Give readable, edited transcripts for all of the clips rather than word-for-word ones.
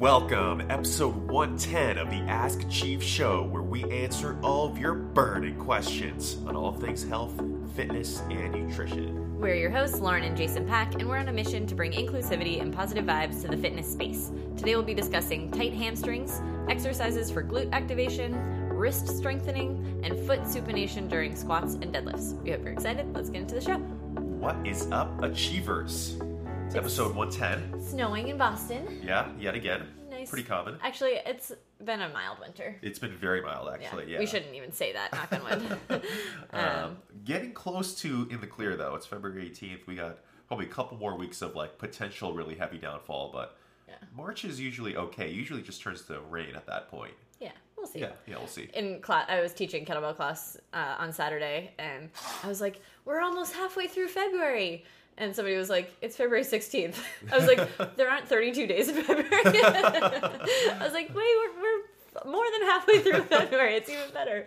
Welcome, episode 110 of the Ask Achieve Show, where we answer all of your burning questions on all things health, fitness, and nutrition. We're your hosts, Lauren and Jason Pack, and we're on a mission to bring inclusivity and positive vibes to the fitness space. Today we'll be discussing tight hamstrings, exercises for glute activation, wrist strengthening, and foot supination during squats and deadlifts. We hope you're excited. Let's get into the show. What is up, Achievers? It's episode 110. Snowing in Boston. Yeah, yet again. Nice. Pretty common. Actually, it's been a mild winter. It's been very mild, actually. Yeah. We shouldn't even say that, knock on wood. Getting close to in the clear, though. It's February 18th. We got probably a couple more weeks of like potential really heavy downfall, but yeah. March is usually okay. Usually just turns to rain at that point. Yeah, we'll see. Yeah, we'll see. In class, I was teaching kettlebell class on Saturday, and I was like, we're almost halfway through February. And somebody was like, it's February 16th. I was like, there aren't 32 days in February. I was like, wait, we're more than halfway through February. It's even better.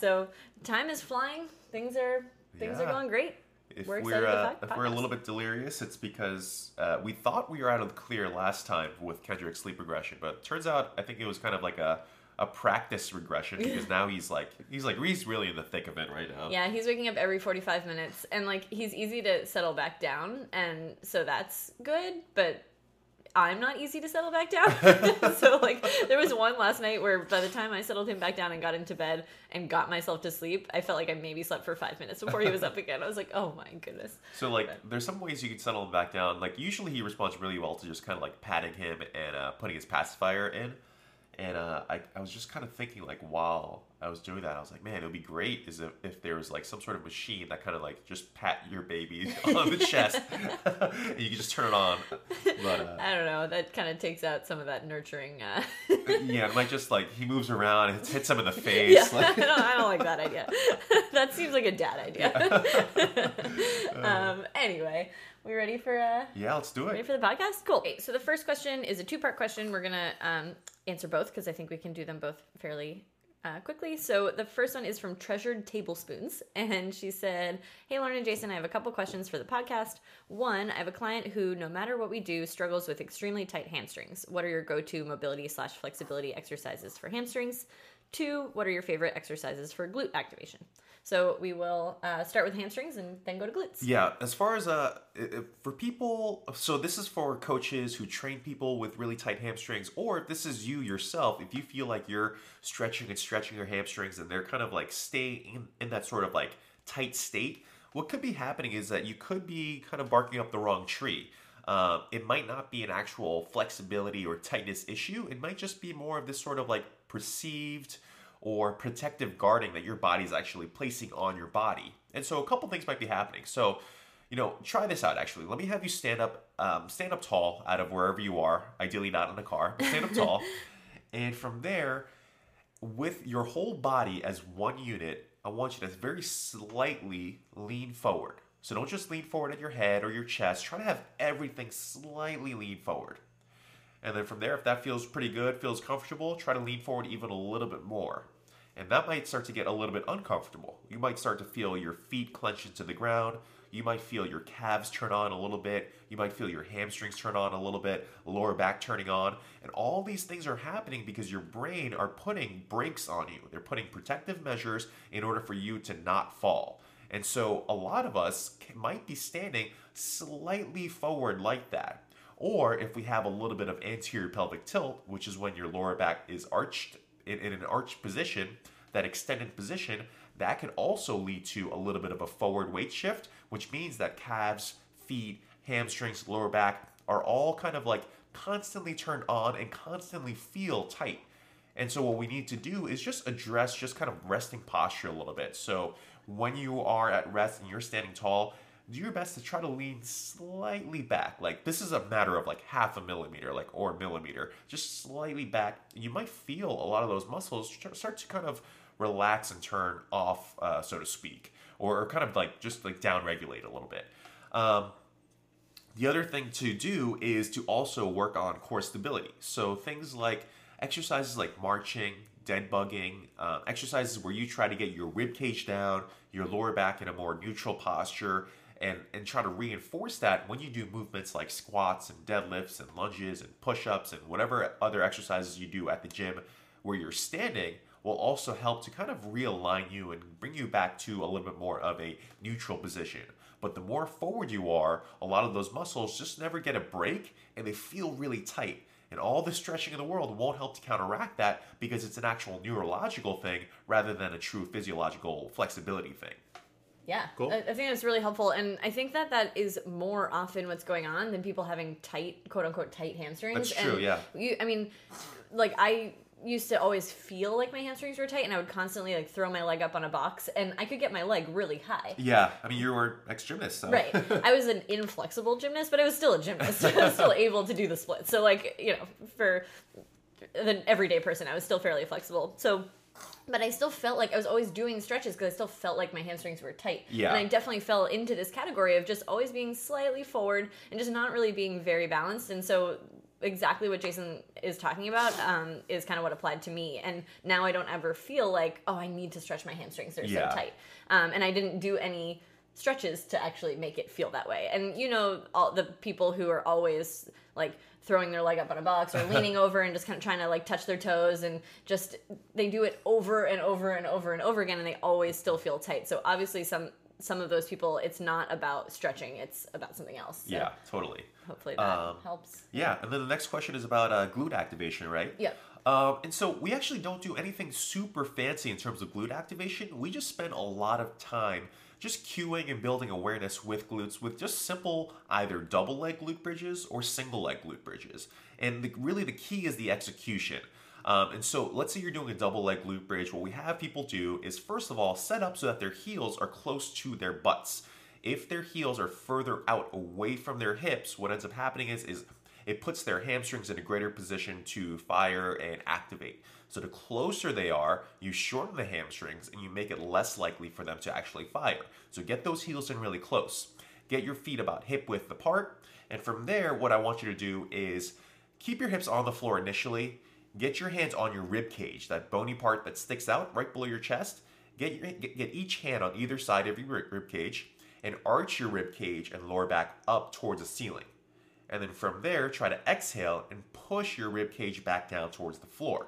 So time is flying. Things are going great. If we're a little bit delirious, it's because we thought we were out of the clear last time with Kendrick's sleep regression. But it turns out, I think it was kind of like a practice regression, because now he's really in the thick of it right now. Yeah, he's waking up every 45 minutes and like he's easy to settle back down, and so that's good, but I'm not easy to settle back down. So like there was one last night where by the time I settled him back down and got into bed and got myself to sleep, I felt like I maybe slept for 5 minutes before he was up again. I was like, oh my goodness. So like there's some ways you can settle him back down. Like usually he responds really well to just kind of like patting him and putting his pacifier in. And I was just kind of thinking, like, while I was doing that, I was like, man, it would be great if there was, like, some sort of machine that kind of, like, just pat your baby on the chest. And you can just turn it on. But, I don't know. That kind of takes out some of that nurturing. Yeah, it might just, like, he moves around and hits him in the face. Yeah, like... I don't like that idea. That seems like a dad idea. Yeah. Anyway. We ready for Yeah, let's do it. Ready for the podcast? Cool. Okay, so the first question is a two-part question. We're going to answer both because I think we can do them both fairly quickly. So the first one is from Treasured Tablespoons, and she said, hey, Lauren and Jason, I have a couple questions for the podcast. One, I have a client who, no matter what we do, struggles with extremely tight hamstrings. What are your go-to mobility/flexibility exercises for hamstrings? Two, what are your favorite exercises for glute activation? So we will start with hamstrings and then go to glutes. Yeah, as far as for people, so this is for coaches who train people with really tight hamstrings, or if this is you yourself, if you feel like you're stretching your hamstrings and they're kind of like staying in that sort of like tight state, what could be happening is that you could be kind of barking up the wrong tree. It might not be an actual flexibility or tightness issue. It might just be more of this sort of like perceived or protective guarding that your body is actually placing on your body. And so a couple things might be happening. So, you know, try this out actually. Let me have you stand up tall out of wherever you are, ideally not in a car, but stand up tall. And from there, with your whole body as one unit, I want you to very slightly lean forward. So don't just lean forward at your head or your chest. Try to have everything slightly lean forward. And then from there, if that feels pretty good, feels comfortable, try to lean forward even a little bit more. And that might start to get a little bit uncomfortable. You might start to feel your feet clench into the ground. You might feel your calves turn on a little bit. You might feel your hamstrings turn on a little bit, lower back turning on. And all these things are happening because your brain are putting brakes on you. They're putting protective measures in order for you to not fall. And so a lot of us might be standing slightly forward like that. Or if we have a little bit of anterior pelvic tilt, which is when your lower back is arched in an arched position, that extended position, that can also lead to a little bit of a forward weight shift, which means that calves, feet, hamstrings, lower back are all kind of like constantly turned on and constantly feel tight. And so what we need to do is just address just kind of resting posture a little bit. So when you are at rest and you're standing tall, do your best to try to lean slightly back. Like this is a matter of like half a millimeter, like or millimeter, just slightly back. You might feel a lot of those muscles start to kind of relax and turn off, so to speak, or kind of like just like down regulate a little bit. The other thing to do is to also work on core stability. So things like exercises like marching, dead bugging, exercises where you try to get your rib cage down, your lower back in a more neutral posture, and try to reinforce that when you do movements like squats and deadlifts and lunges and push-ups and whatever other exercises you do at the gym where you're standing will also help to kind of realign you and bring you back to a little bit more of a neutral position. But the more forward you are, a lot of those muscles just never get a break and they feel really tight. And all the stretching in the world won't help to counteract that because it's an actual neurological thing rather than a true physiological flexibility thing. Yeah, cool. I think that's really helpful. And I think that that is more often what's going on than people having tight, quote unquote, tight hamstrings. That's true, and yeah. I used to always feel like my hamstrings were tight, and I would constantly throw my leg up on a box, and I could get my leg really high. Yeah, you were ex-gymnast, so. Right. I was an inflexible gymnast, but I was still a gymnast. I was still able to do the splits. So, for an everyday person, I was still fairly flexible. So, but I still felt like I was always doing stretches because I still felt like my hamstrings were tight. Yeah. And I definitely fell into this category of just always being slightly forward and just not really being very balanced, and so exactly what Jason is talking about is kind of what applied to me. And now I don't ever feel like, oh, I need to stretch my hamstrings. They're so tight. And I didn't do any stretches to actually make it feel that way. And all the people who are always throwing their leg up on a box or leaning over and just kind of trying to touch their toes and just, they do it over and over and over and over again and they always still feel tight. So obviously some of those people, it's not about stretching, it's about something else. So yeah, totally. Hopefully that helps. Yeah, and then the next question is about glute activation, right? Yep. And so we actually don't do anything super fancy in terms of glute activation. We just spend a lot of time just cueing and building awareness with glutes with just simple either double leg glute bridges or single leg glute bridges. And really the key is the execution. And so let's say you're doing a double leg glute bridge. What we have people do is, first of all, set up so that their heels are close to their butts. If their heels are further out away from their hips, what ends up happening is it puts their hamstrings in a greater position to fire and activate. So the closer they are, you shorten the hamstrings and you make it less likely for them to actually fire. So get those heels in really close. Get your feet about hip width apart. And from there, what I want you to do is keep your hips on the floor initially. Get your hands on your rib cage, that bony part that sticks out right below your chest. Get each hand on either side of your rib cage and arch your rib cage and lower back up towards the ceiling. And then from there, try to exhale and push your rib cage back down towards the floor.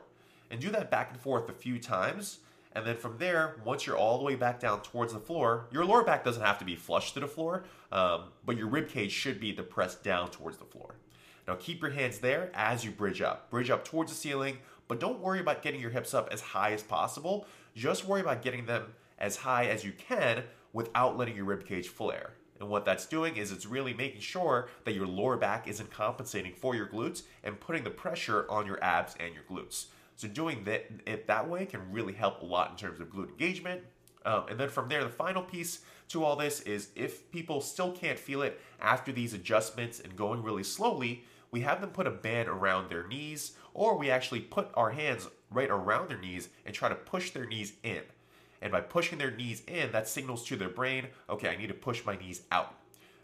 And do that back and forth a few times. And then from there, once you're all the way back down towards the floor, your lower back doesn't have to be flush to the floor, but your rib cage should be depressed down towards the floor. Now keep your hands there as you bridge up. Bridge up towards the ceiling, but don't worry about getting your hips up as high as possible. Just worry about getting them as high as you can without letting your ribcage flare. And what that's doing is it's really making sure that your lower back isn't compensating for your glutes and putting the pressure on your abs and your glutes. So doing it that way can really help a lot in terms of glute engagement. And then from there, the final piece to all this is if people still can't feel it after these adjustments and going really slowly, we have them put a band around their knees, or we actually put our hands right around their knees and try to push their knees in. And by pushing their knees in, that signals to their brain, okay, I need to push my knees out.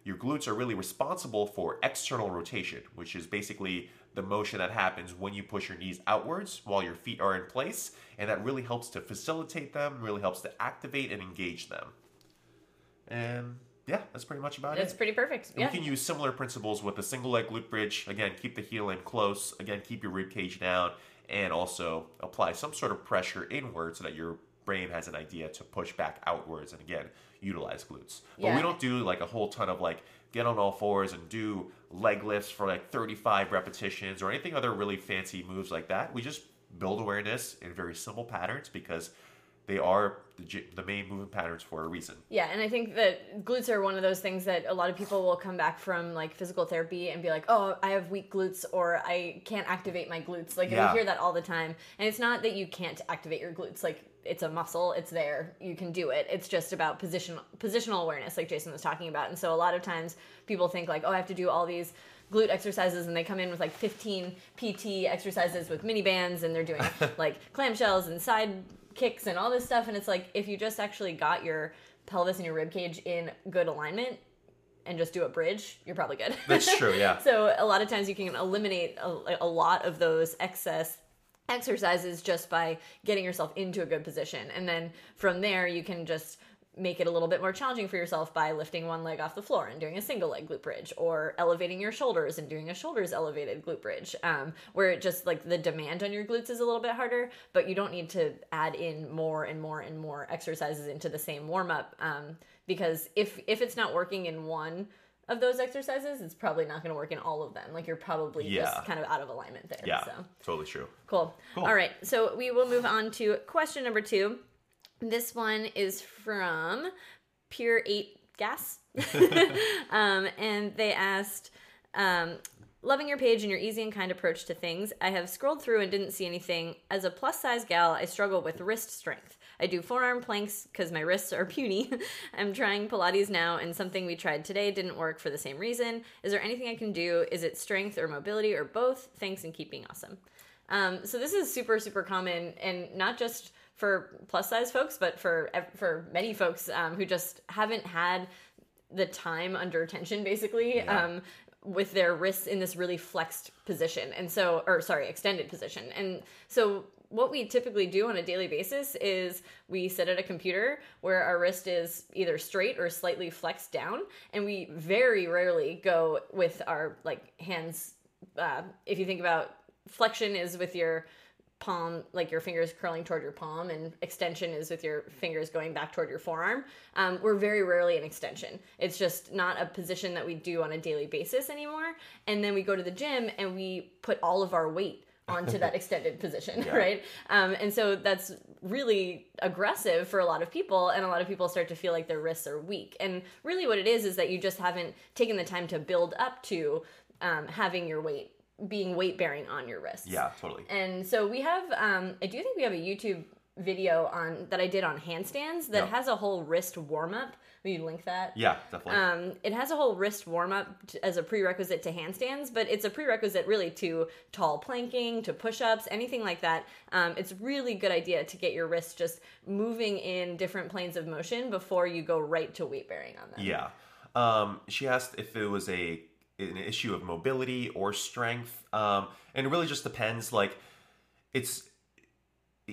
Your glutes are really responsible for external rotation, which is basically the motion that happens when you push your knees outwards while your feet are in place. And that really helps to facilitate them, really helps to activate and engage them. And yeah, that's pretty much about it. That's pretty perfect. Yeah. We can use similar principles with a single leg glute bridge. Again, keep the heel in close. Again, keep your rib cage down and also apply some sort of pressure inward so that your brain has an idea to push back outwards and again, utilize glutes. But we don't do a whole ton of get on all fours and do leg lifts for 35 repetitions or anything other really fancy moves like that. We just build awareness in very simple patterns because they are the main movement patterns for a reason. Yeah, and I think that glutes are one of those things that a lot of people will come back from physical therapy and be like, oh, I have weak glutes or I can't activate my glutes. We hear that all the time. And it's not that you can't activate your glutes. It's a muscle. It's there. You can do it. It's just about positional awareness like Jason was talking about. And so a lot of times people think oh, I have to do all these glute exercises, and they come in with 15 PT exercises with mini bands, and they're doing clamshells and side kicks and all this stuff, and it's if you just actually got your pelvis and your rib cage in good alignment and just do a bridge, you're probably good. That's true, yeah. So a lot of times you can eliminate a lot of those excess exercises just by getting yourself into a good position, and then from there you can just make it a little bit more challenging for yourself by lifting one leg off the floor and doing a single leg glute bridge, or elevating your shoulders and doing a shoulders elevated glute bridge, where it just like the demand on your glutes is a little bit harder, but you don't need to add in more and more and more exercises into the same warm up. Because if it's not working in one of those exercises, it's probably not going to work in all of them. Like you're probably just kind of out of alignment there. Yeah, so. Totally true. Cool. All right. So we will move on to question number 2. This one is from Pure8Gas. And they asked, loving your page and your easy and kind approach to things. I have scrolled through and didn't see anything. As a plus size gal, I struggle with wrist strength. I do forearm planks because my wrists are puny. I'm trying Pilates now, and something we tried today didn't work for the same reason. Is there anything I can do? Is it strength or mobility or both? Thanks, and keep being awesome. So this is super, super common, and not just for plus size folks, but for many folks who just haven't had the time under tension, basically, with their wrists in this really flexed position. And so, extended position. And so what we typically do on a daily basis is we sit at a computer where our wrist is either straight or slightly flexed down. And we very rarely go with our like hands. If you think about flexion is with your palm, like your fingers curling toward your palm, and extension is with your fingers going back toward your forearm. We're very rarely in extension. It's just not a position that we do on a daily basis anymore. And then we go to the gym and we put all of our weight onto that extended position, right? And so that's really aggressive for a lot of people, and a lot of people start to feel like their wrists are weak. And really what it is that you just haven't taken the time to build up to having your weight being weight-bearing on your wrists. Yeah, totally. And so we have, I do think we have a YouTube video that I did on handstands that has a whole wrist warm-up. Will you link that? Yeah, definitely. It has a whole wrist warm-up as a prerequisite to handstands, but it's a prerequisite really to tall planking, to push-ups, anything like that. It's a really good idea to get your wrists just moving in different planes of motion before you go right to weight-bearing on them. Yeah. She asked if it was an issue of mobility or strength. And it really just depends. Like,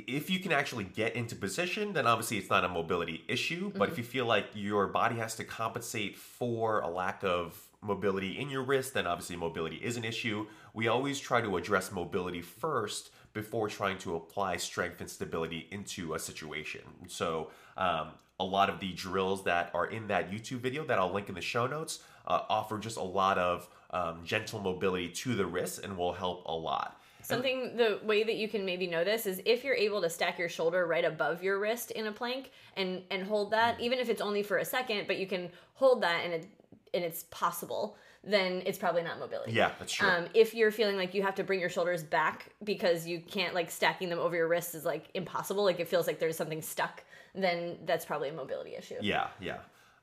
if you can actually get into position, then obviously it's not a mobility issue. But if you feel like your body has to compensate for a lack of mobility in your wrist, then obviously mobility is an issue. We always try to address mobility first before trying to apply strength and stability into a situation. So a lot of the drills that are in that YouTube video that I'll link in the show notes offer just a lot of gentle mobility to the wrists and will help a lot. The way that you can maybe know this is if you're able to stack your shoulder right above your wrist in a plank and hold that, even if it's only for a second, but you can hold that and it's possible, then it's probably not mobility. Yeah, that's true. If you're feeling like you have to bring your shoulders back because you can't, like, stacking them over your wrists is, like, impossible, like, it feels like there's something stuck, then that's probably a mobility issue. Yeah.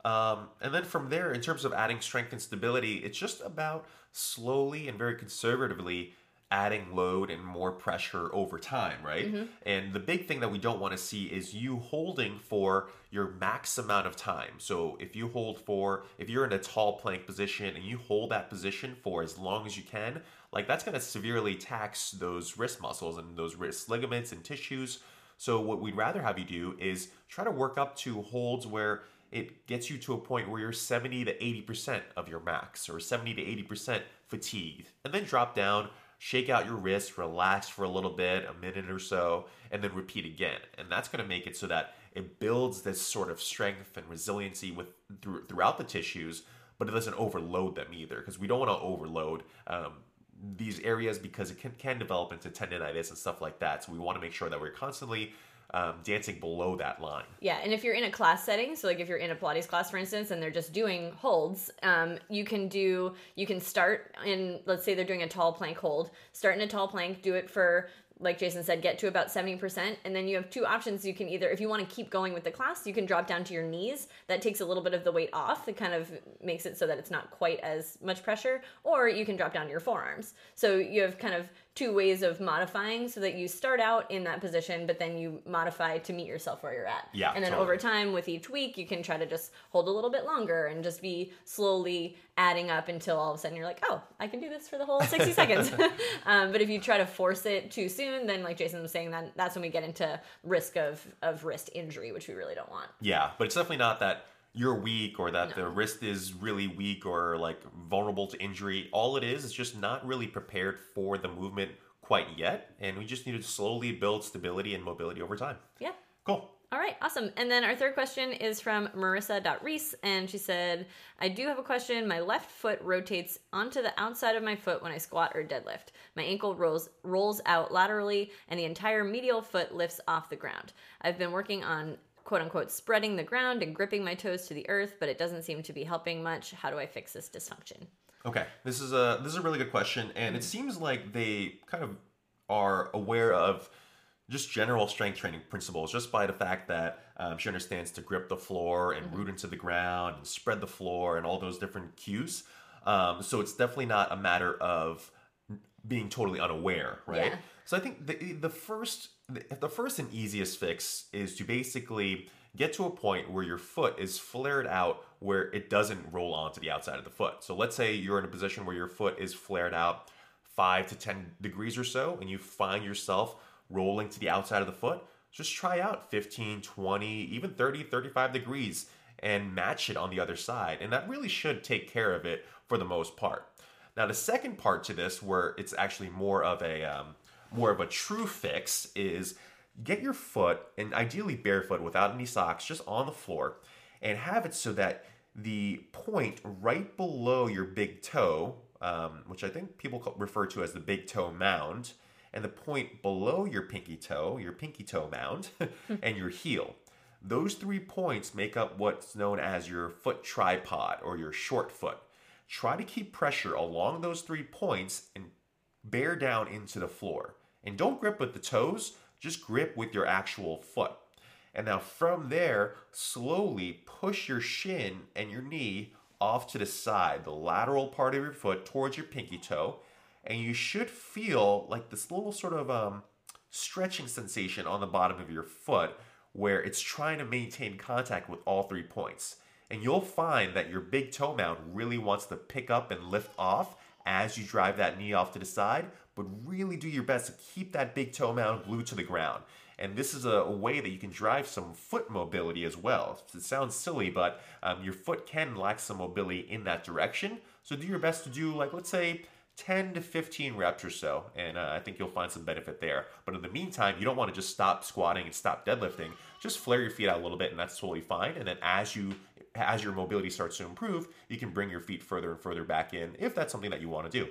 And then from there, in terms of adding strength and stability, it's just about slowly and very conservatively adding load and more pressure over time, right? And the big thing that we don't want to see is you holding for your max amount of time. So if you're in a tall plank position and you hold that position for as long as you can, like, that's going to severely tax those wrist muscles and those wrist ligaments and tissues. So what we'd rather have you do is try to work up to holds where it gets you to a point where you're 70 to 80% of your max, or 70 to 80% fatigued, and then drop down, shake out your wrist, relax for a little bit, a minute or so, and then repeat again. And that's going to make it so that it builds this sort of strength and resiliency throughout the tissues, but it doesn't overload them either, because we don't want to overload these areas, because it can develop into tendinitis and stuff like that. So we want to make sure that we're constantly dancing below that line. Yeah, and if you're in a class setting, so like if you're in a Pilates class, for instance, and they're just doing holds, you can start in, let's say they're doing a tall plank hold, start in a tall plank, do it for, like Jason said, get to about 70%, and then you have two options. You can either, if you want to keep going with the class, you can drop down to your knees. That takes a little bit of the weight off. It kind of makes it so that it's not quite as much pressure, or you can drop down to your forearms. So you have kind of two ways of modifying, so that you start out in that position, but then you modify to meet yourself where you're at. Yeah, and then over time, with each week, you can try to just hold a little bit longer and just be slowly adding up until all of a sudden you're like, oh, I can do this for the whole 60 seconds. But if you try to force it too soon, then like Jason was saying, that's when we get into risk of wrist injury, which we really don't want. Yeah, but it's definitely not that you're weak or that the wrist is really weak or like vulnerable to injury. All it is just not really prepared for the movement quite yet. And we just need to slowly build stability and mobility over time. Yeah. Cool. All right, awesome. And then our third question is from Marissa.Reese, and she said, I do have a question. My left foot rotates onto the outside of my foot when I squat or deadlift. My ankle rolls out laterally, and the entire medial foot lifts off the ground. I've been working on quote-unquote spreading the ground and gripping my toes to the earth, but it doesn't seem to be helping much. How do I fix this dysfunction? Okay, this is a really good question, and it seems like they kind of are aware of just general strength training principles, just by the fact that she understands to grip the floor and root into the ground and spread the floor and all those different cues. So it's definitely not a matter of being totally unaware, right? Yeah. So I think the first and easiest fix is to basically get to a point where your foot is flared out where it doesn't roll onto the outside of the foot. So let's say you're in a position where your foot is flared out 5 to 10 degrees or so, and you find yourself rolling to the outside of the foot. Just try out 15, 20, even 30, 35 degrees and match it on the other side. And that really should take care of it for the most part. Now, the second part to this, where it's actually more of a true fix, is get your foot, and ideally barefoot without any socks, just on the floor, and have it so that the point right below your big toe, which I think people refer to as the big toe mound, and the point below your pinky toe mound, and your heel. Those 3 points make up what's known as your foot tripod or your short foot. Try to keep pressure along those 3 points and bear down into the floor. And don't grip with the toes, just grip with your actual foot. And now from there, slowly push your shin and your knee off to the side, the lateral part of your foot towards your pinky toe, and you should feel like this little sort of stretching sensation on the bottom of your foot where it's trying to maintain contact with all 3 points. And you'll find that your big toe mound really wants to pick up and lift off as you drive that knee off to the side, but really do your best to keep that big toe mound glued to the ground. And this is a way that you can drive some foot mobility as well. It sounds silly, but your foot can lack some mobility in that direction. So do your best to do, like, let's say, 10 to 15 reps or so, and I think you'll find some benefit there. But in the meantime, you don't want to just stop squatting and stop deadlifting. Just flare your feet out a little bit, and that's totally fine. And then as your mobility starts to improve, you can bring your feet further and further back in if that's something that you want to do.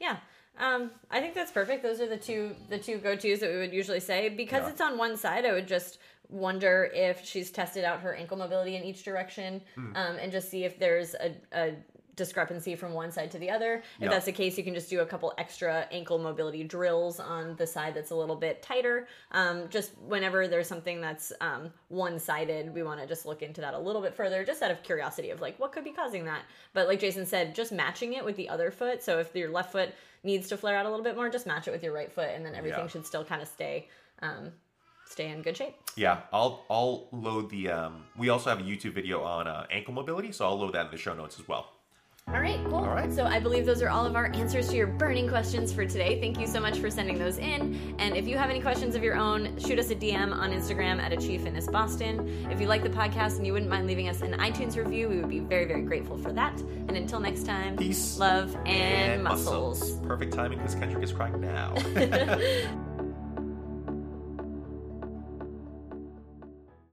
Yeah. I think that's perfect. Those are the two go-tos that we would usually say. Because it's on one side, I would just wonder if she's tested out her ankle mobility in each direction, and just see if there's a discrepancy from one side to the other. If that's the case, you can just do a couple extra ankle mobility drills on the side that's a little bit tighter. Just whenever there's something that's one-sided, we want to just look into that a little bit further, just out of curiosity of like what could be causing that. But like Jason said, just matching it with the other foot. So if your left foot needs to flare out a little bit more, just match it with your right foot, and then everything should still kind of stay in good shape. Yeah, I'll load the we also have a YouTube video on ankle mobility, so I'll load that in the show notes as well. All right, cool. All right. So I believe those are all of our answers to your burning questions for today. Thank you so much for sending those in. And if you have any questions of your own, shoot us a DM on Instagram at AchieveFitnessBoston. If you like the podcast and you wouldn't mind leaving us an iTunes review, we would be very, very grateful for that. And until next time, peace, love, and muscles. Perfect timing because Kendrick is crying now.